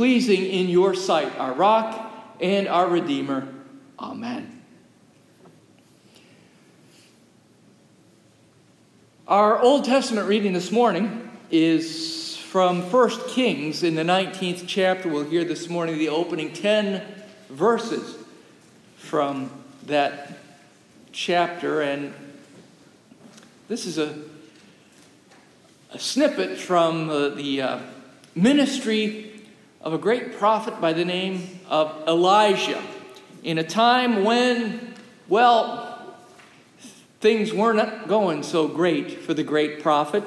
pleasing in your sight, our rock and our Redeemer. Amen. Our Old Testament reading this morning is from 1 Kings in the 19th chapter. We'll hear this morning the opening 10 verses from that chapter. And this is a snippet from the ministry of a great prophet by the name of Elijah in a time when, well, things weren't going so great for the great prophet.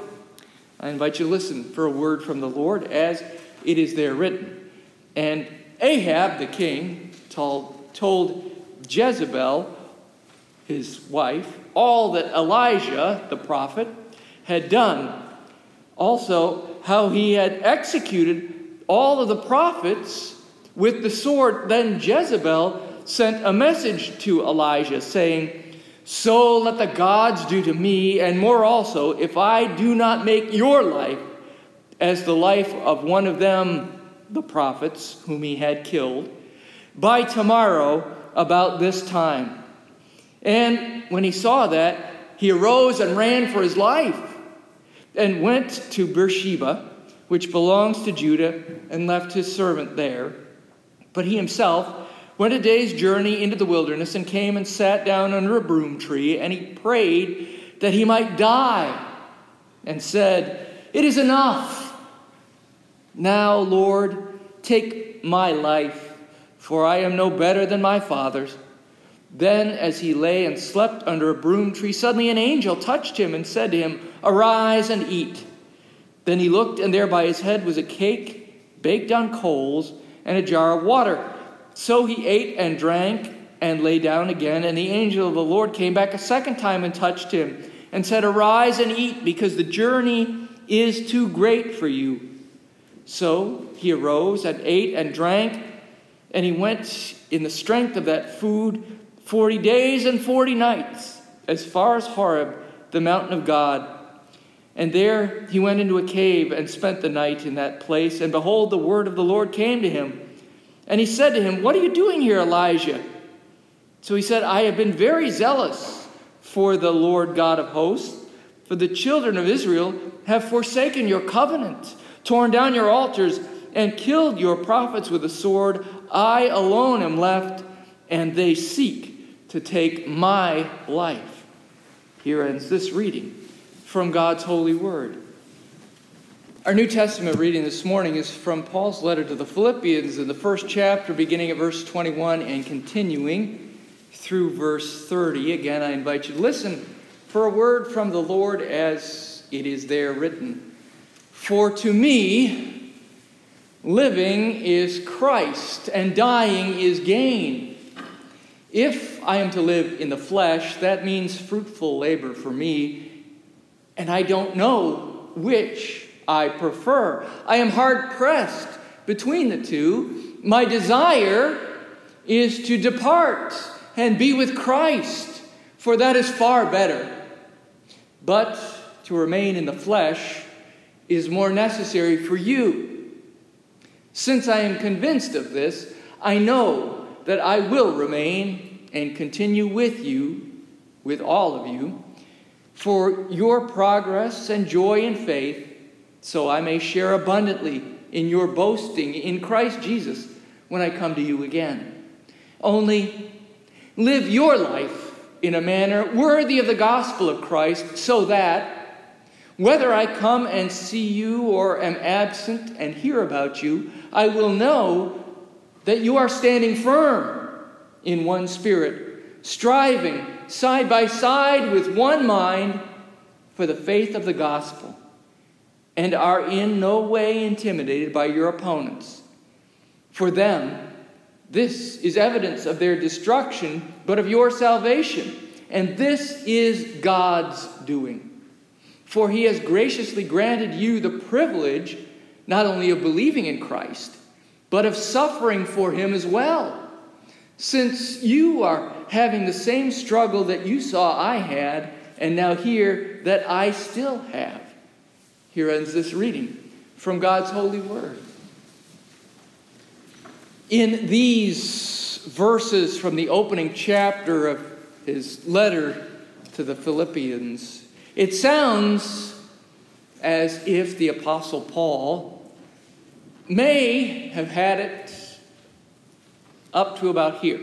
I invite you to listen for a word from the Lord as it is there written. And Ahab, the king, told Jezebel, his wife, all that Elijah, the prophet, had done. Also, how he had executed all of the prophets with the sword. Then Jezebel sent a message to Elijah saying, "So let the gods do to me, and more also, if I do not make your life as the life of one of them, the prophets, whom he had killed, by tomorrow about this time." And when he saw that, he arose and ran for his life, and went to Beersheba, which belongs to Judah, and left his servant there. But he himself went a day's journey into the wilderness, and came and sat down under a broom tree, and he prayed that he might die, and said, "It is enough. Now, Lord, take my life, for I am no better than my fathers." Then, as he lay and slept under a broom tree, suddenly an angel touched him and said to him, "Arise and eat." Then he looked, and there by his head was a cake baked on coals and a jar of water. So he ate and drank and lay down again. And the angel of the Lord came back a second time and touched him and said, "Arise and eat, because the journey is too great for you." So he arose and ate and drank, and he went in the strength of that food 40 days and 40 nights, as far as Horeb, the mountain of God. And there he went into a cave and spent the night in that place. And behold, the word of the Lord came to him. And he said to him, "What are you doing here, Elijah?" So he said, "I have been very zealous for the Lord God of hosts, for the children of Israel have forsaken your covenant, torn down your altars, and killed your prophets with a sword. I alone am left, and they seek to take my life." Here ends this reading from God's holy word. Our New Testament reading this morning is from Paul's letter to the Philippians in the first chapter, beginning at verse 21 and continuing through verse 30. Again, I invite you to listen for a word from the Lord as it is there written. "For to me, living is Christ, and dying is gain. If I am to live in the flesh, that means fruitful labor for me, and I don't know which I prefer. I am hard-pressed between the two. My desire is to depart and be with Christ, for that is far better. But to remain in the flesh is more necessary for you. Since I am convinced of this, I know that I will remain and continue with you, with all of you, for your progress and joy in faith, so I may share abundantly in your boasting in Christ Jesus when I come to you again. Only live your life in a manner worthy of the gospel of Christ, so that whether I come and see you or am absent and hear about you, I will know that you are standing firm in one spirit, striving side by side with one mind for the faith of the gospel, and are in no way intimidated by your opponents. For them, this is evidence of their destruction, but of your salvation, and this is God's doing. For he has graciously granted you the privilege not only of believing in Christ, but of suffering for him as well, since you are having the same struggle that you saw I had, and now hear that I still have." Here ends this reading from God's holy word. In these verses from the opening chapter of his letter to the Philippians, it sounds as if the Apostle Paul may have had it up to about here.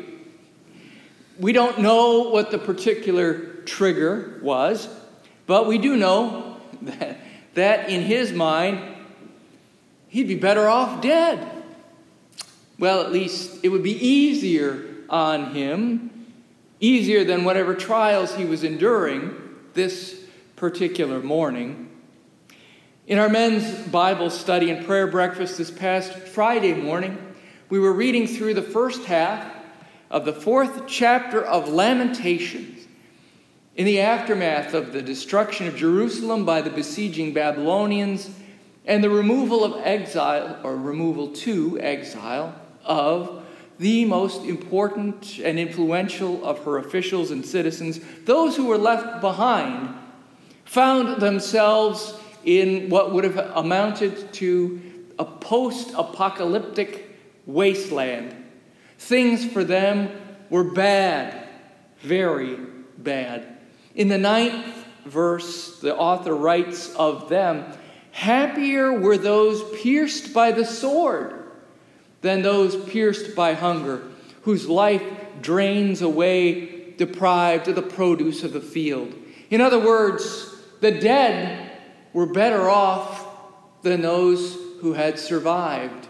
We don't know what the particular trigger was, but we do know that in his mind, he'd be better off dead. Well, at least it would be easier on him, easier than whatever trials he was enduring this particular morning. In our men's Bible study and prayer breakfast this past Friday morning, we were reading through the first half of the 4th chapter of Lamentations in the aftermath of the destruction of Jerusalem by the besieging Babylonians and the removal of exile, or removal to exile, of the most important and influential of her officials and citizens. Those who were left behind found themselves in what would have amounted to a post-apocalyptic wasteland. Things for them were bad, very bad. In the 9th verse, the author writes of them, "Happier were those pierced by the sword than those pierced by hunger, whose life drains away, deprived of the produce of the field." In other words, the dead were better off than those who had survived.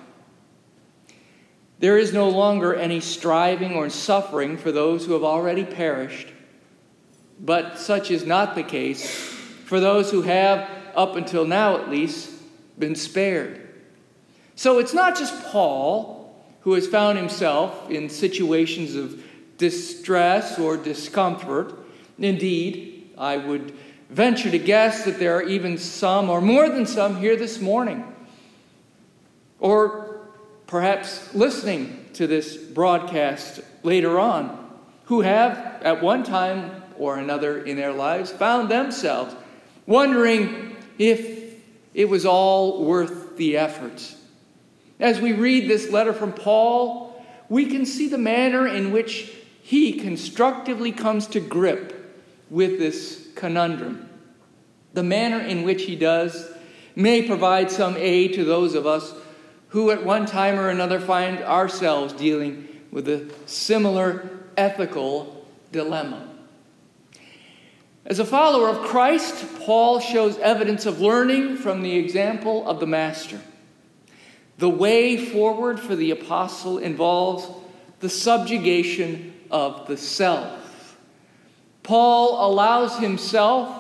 There is no longer any striving or suffering for those who have already perished, but such is not the case for those who have, up until now at least, been spared. So it's not just Paul who has found himself in situations of distress or discomfort. Indeed, I would venture to guess that there are even some, or more than some, here this morning, or perhaps listening to this broadcast later on, who have at one time or another in their lives found themselves wondering if it was all worth the effort. As we read this letter from Paul, we can see the manner in which he constructively comes to grip with this conundrum. The manner in which he does may provide some aid to those of us who at one time or another find ourselves dealing with a similar ethical dilemma. As a follower of Christ, Paul shows evidence of learning from the example of the Master. The way forward for the apostle involves the subjugation of the self. Paul allows himself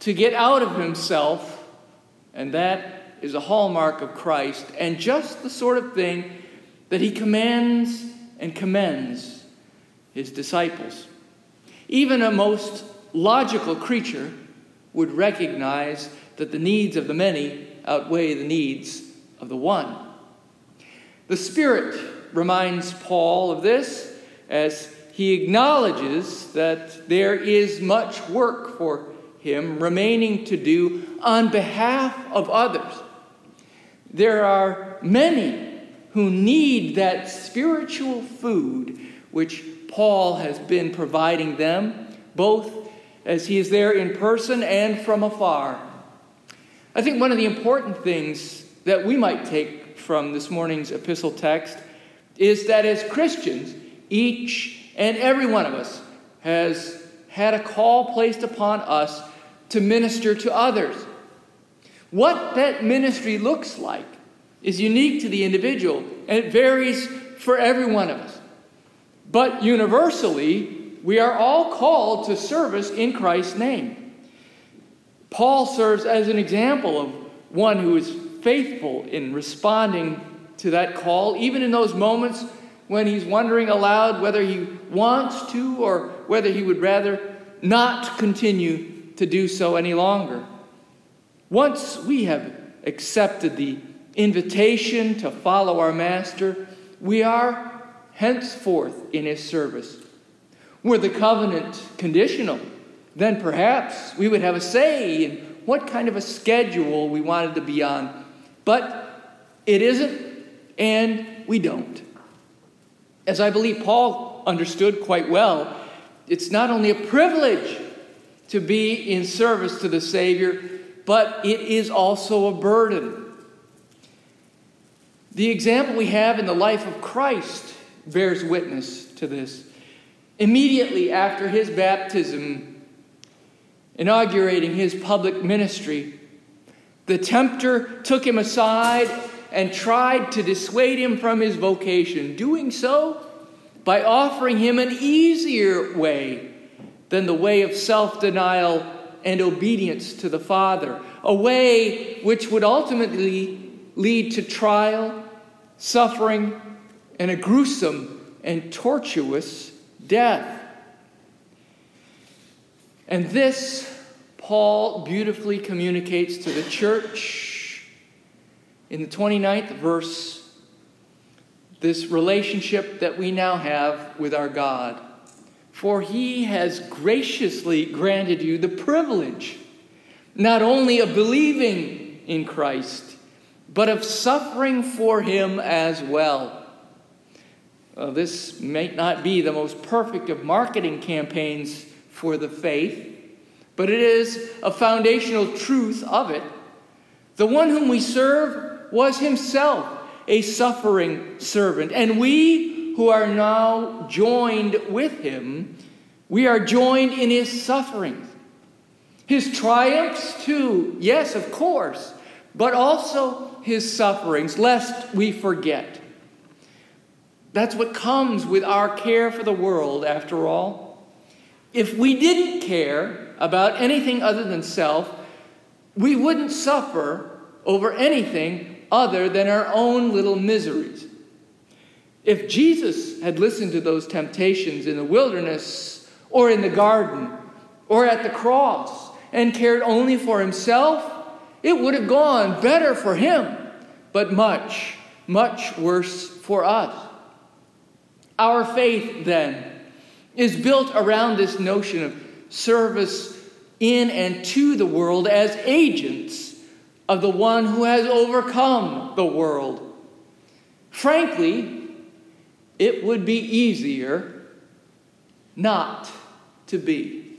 to get out of himself, and that is a hallmark of Christ, and just the sort of thing that he commands and commends his disciples. Even a most logical creature would recognize that the needs of the many outweigh the needs of the one. The Spirit reminds Paul of this as he acknowledges that there is much work for him remaining to do on behalf of others. There are many who need that spiritual food which Paul has been providing them, both as he is there in person and from afar. I think one of the important things that we might take from this morning's epistle text is that as Christians, each and every one of us has had a call placed upon us to minister to others. What that ministry looks like is unique to the individual, and it varies for every one of us. But universally, we are all called to service in Christ's name. Paul serves as an example of one who is faithful in responding to that call, even in those moments when he's wondering aloud whether he wants to or whether he would rather not continue to do so any longer. Once we have accepted the invitation to follow our Master, we are henceforth in his service. Were the covenant conditional, then perhaps we would have a say in what kind of a schedule we wanted to be on. But it isn't, and we don't. as I believe Paul understood quite well, it's not only a privilege to be in service to the Savior, but it is also a burden. The example we have in the life of Christ bears witness to this. Immediately after his baptism, inaugurating his public ministry, the tempter took him aside and tried to dissuade him from his vocation, doing so by offering him an easier way than the way of self-denial and obedience to the Father, a way which would ultimately lead to trial, suffering, and a gruesome and tortuous death. And this Paul beautifully communicates to the church in the 29th verse, this relationship that we now have with our God. For he has graciously granted you the privilege not only of believing in Christ, but of suffering for him as well. This may not be the most perfect of marketing campaigns for the faith, but it is a foundational truth of it. The one whom we serve was himself a suffering servant, and we who are now joined with him, we are joined in his sufferings. His triumphs too, yes, of course, but also his sufferings, lest we forget. That's what comes with our care for the world, after all. If we didn't care about anything other than self, we wouldn't suffer over anything other than our own little miseries. If Jesus had listened to those temptations in the wilderness or in the garden or at the cross and cared only for himself, it would have gone better for him, but much, much worse for us. Our faith, then, is built around this notion of service in and to the world as agents of the one who has overcome the world. Frankly, it would be easier not to be.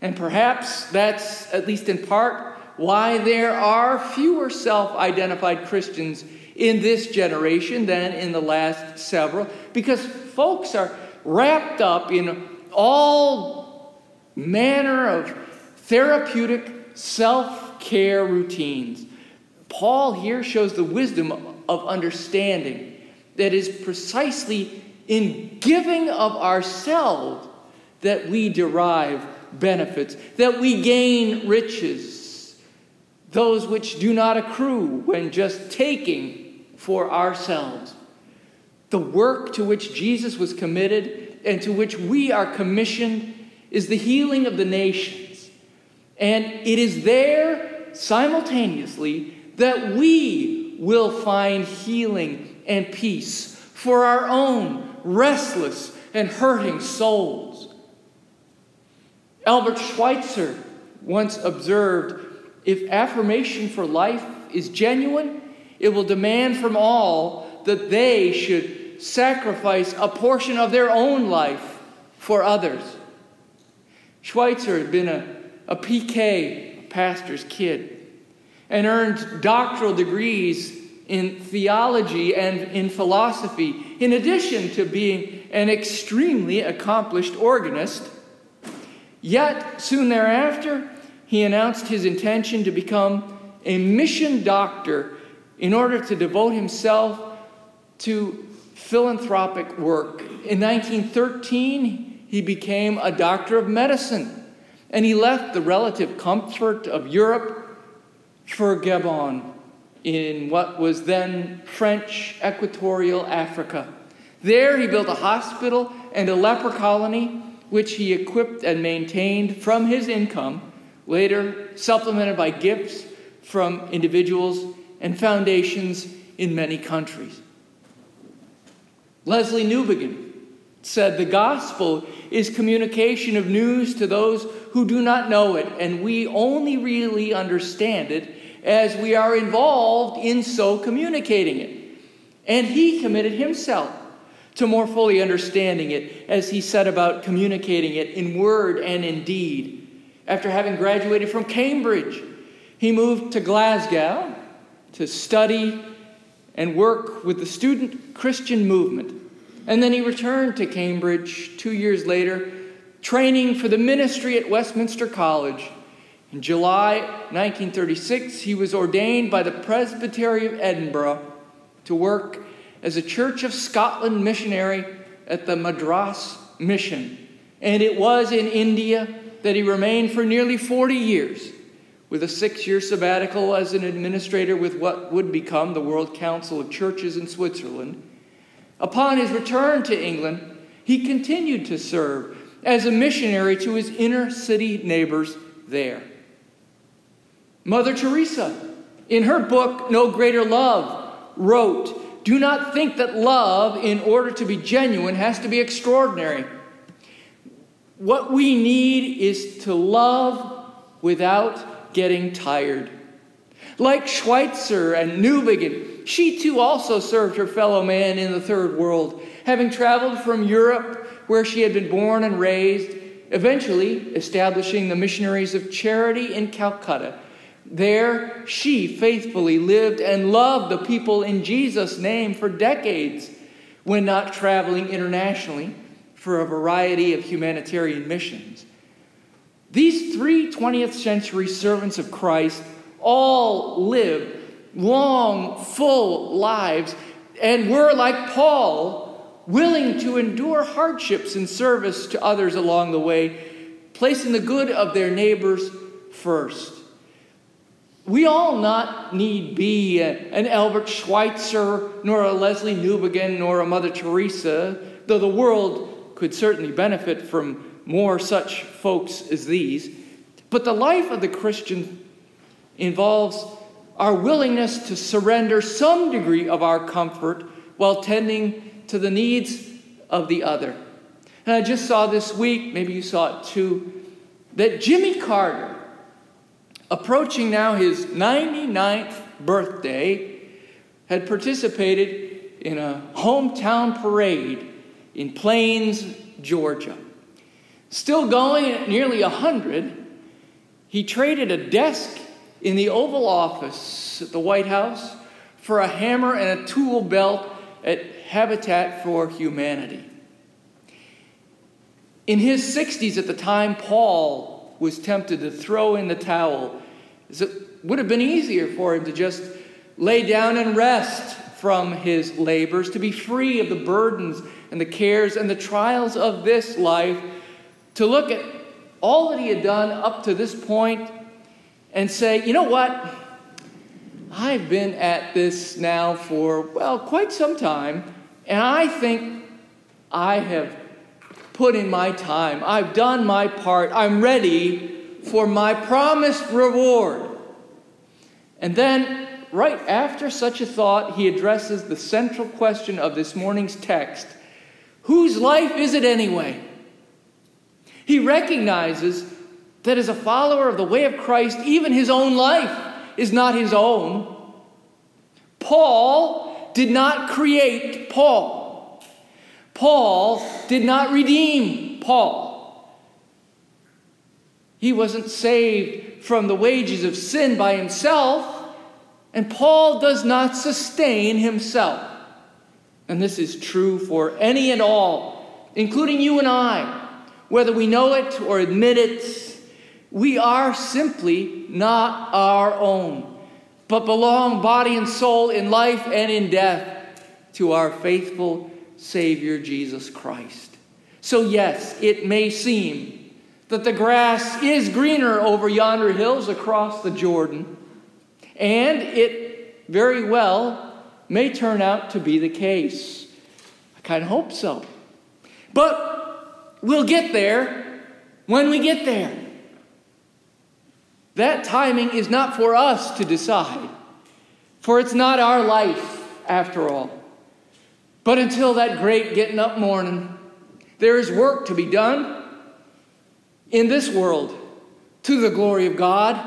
And perhaps that's, at least in part, why there are fewer self-identified Christians in this generation than in the last several, because folks are wrapped up in all manner of therapeutic self care routines. Paul here shows the wisdom of understanding that is precisely in giving of ourselves that we derive benefits, that we gain riches, those which do not accrue when just taking for ourselves. The work to which Jesus was committed and to which we are commissioned is the healing of the nations. And it is there simultaneously that we will find healing and peace for our own restless and hurting souls. Albert Schweitzer once observed, if affirmation for life is genuine, it will demand from all that they should sacrifice a portion of their own life for others. Schweitzer had been a PK, pastor's kid, and earned doctoral degrees in theology and in philosophy, in addition to being an extremely accomplished organist. Yet, soon thereafter, he announced his intention to become a mission doctor in order to devote himself to philanthropic work. In 1913, he became a doctor of medicine, and he left the relative comfort of Europe for Gabon in what was then French Equatorial Africa. There he built a hospital and a leper colony, which he equipped and maintained from his income, later supplemented by gifts from individuals and foundations in many countries. Leslie Newbigin said, the gospel is communication of news to those who do not know it, and we only really understand it as we are involved in so communicating it. And he committed himself to more fully understanding it, as he set about communicating it in word and in deed. After having graduated from Cambridge, he moved to Glasgow to study and work with the student Christian movement. And then he returned to Cambridge 2 years later, training for the ministry at Westminster College. In July 1936, he was ordained by the Presbytery of Edinburgh to work as a Church of Scotland missionary at the Madras Mission. And it was in India that he remained for nearly 40 years, with a 6-year sabbatical as an administrator with what would become the World Council of Churches in Switzerland. Upon his return to England, he continued to serve as a missionary to his inner city neighbors there. Mother Teresa, in her book, No Greater Love, wrote, "Do not think that love, in order to be genuine, has to be extraordinary. What we need is to love without getting tired." Like Schweitzer and Newbigin, she too also served her fellow man in the Third World, having traveled from Europe, where she had been born and raised, eventually establishing the Missionaries of Charity in Calcutta. There, she faithfully lived and loved the people in Jesus' name for decades, when not traveling internationally for a variety of humanitarian missions. These three 20th century servants of Christ all lived long, full lives and were, like Paul, willing to endure hardships in service to others along the way, placing the good of their neighbors first. We all not need be an Albert Schweitzer, nor a Leslie Newbigin, nor a Mother Teresa, though the world could certainly benefit from more such folks as these. But the life of the Christian involves our willingness to surrender some degree of our comfort while tending to the needs of the other. And I just saw this week, maybe you saw it too, that Jimmy Carter, approaching now his 99th birthday, had participated in a hometown parade in Plains, Georgia. Still going at nearly 100, he traded a desk in the Oval Office at the White House for a hammer and a tool belt at Habitat for Humanity. In his 60s at the time, Paul was tempted to throw in the towel, as it would have been easier for him to just lay down and rest from his labors, to be free of the burdens and the cares and the trials of this life, to look at all that he had done up to this point and say, you know what, I've been at this now for, quite some time, and I think I have put in my time. I've done my part. I'm ready for my promised reward. And then, right after such a thought, he addresses the central question of this morning's text: whose life is it anyway? He recognizes that as a follower of the way of Christ, even his own life is not his own. Paul did not create Paul. Paul did not redeem Paul. He wasn't saved from the wages of sin by himself, and Paul does not sustain himself. And this is true for any and all, including you and I, whether we know it or admit it. We are simply not our own, but belong body and soul in life and in death to our faithful Savior, Jesus Christ. So yes, it may seem that the grass is greener over yonder hills across the Jordan, and it very well may turn out to be the case. I kind of hope so. But we'll get there when we get there. That timing is not for us to decide, for it's not our life after all. But until that great getting up morning, there is work to be done in this world to the glory of God.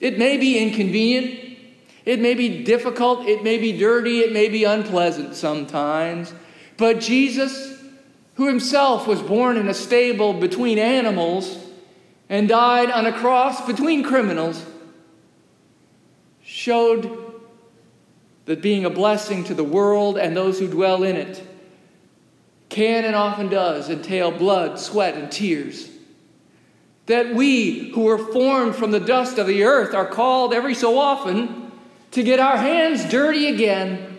It may be inconvenient, it may be difficult, it may be dirty, it may be unpleasant sometimes, But Jesus, who himself was born in a stable between animals and died on a cross between criminals, showed that being a blessing to the world and those who dwell in it can and often does entail blood, sweat, and tears. That we who were formed from the dust of the earth are called every so often to get our hands dirty again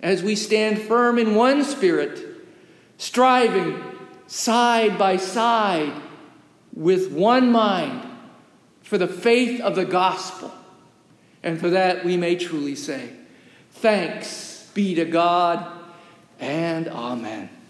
as we stand firm in one spirit, striving side by side with one mind for the faith of the gospel. And for that we may truly say, thanks be to God and amen.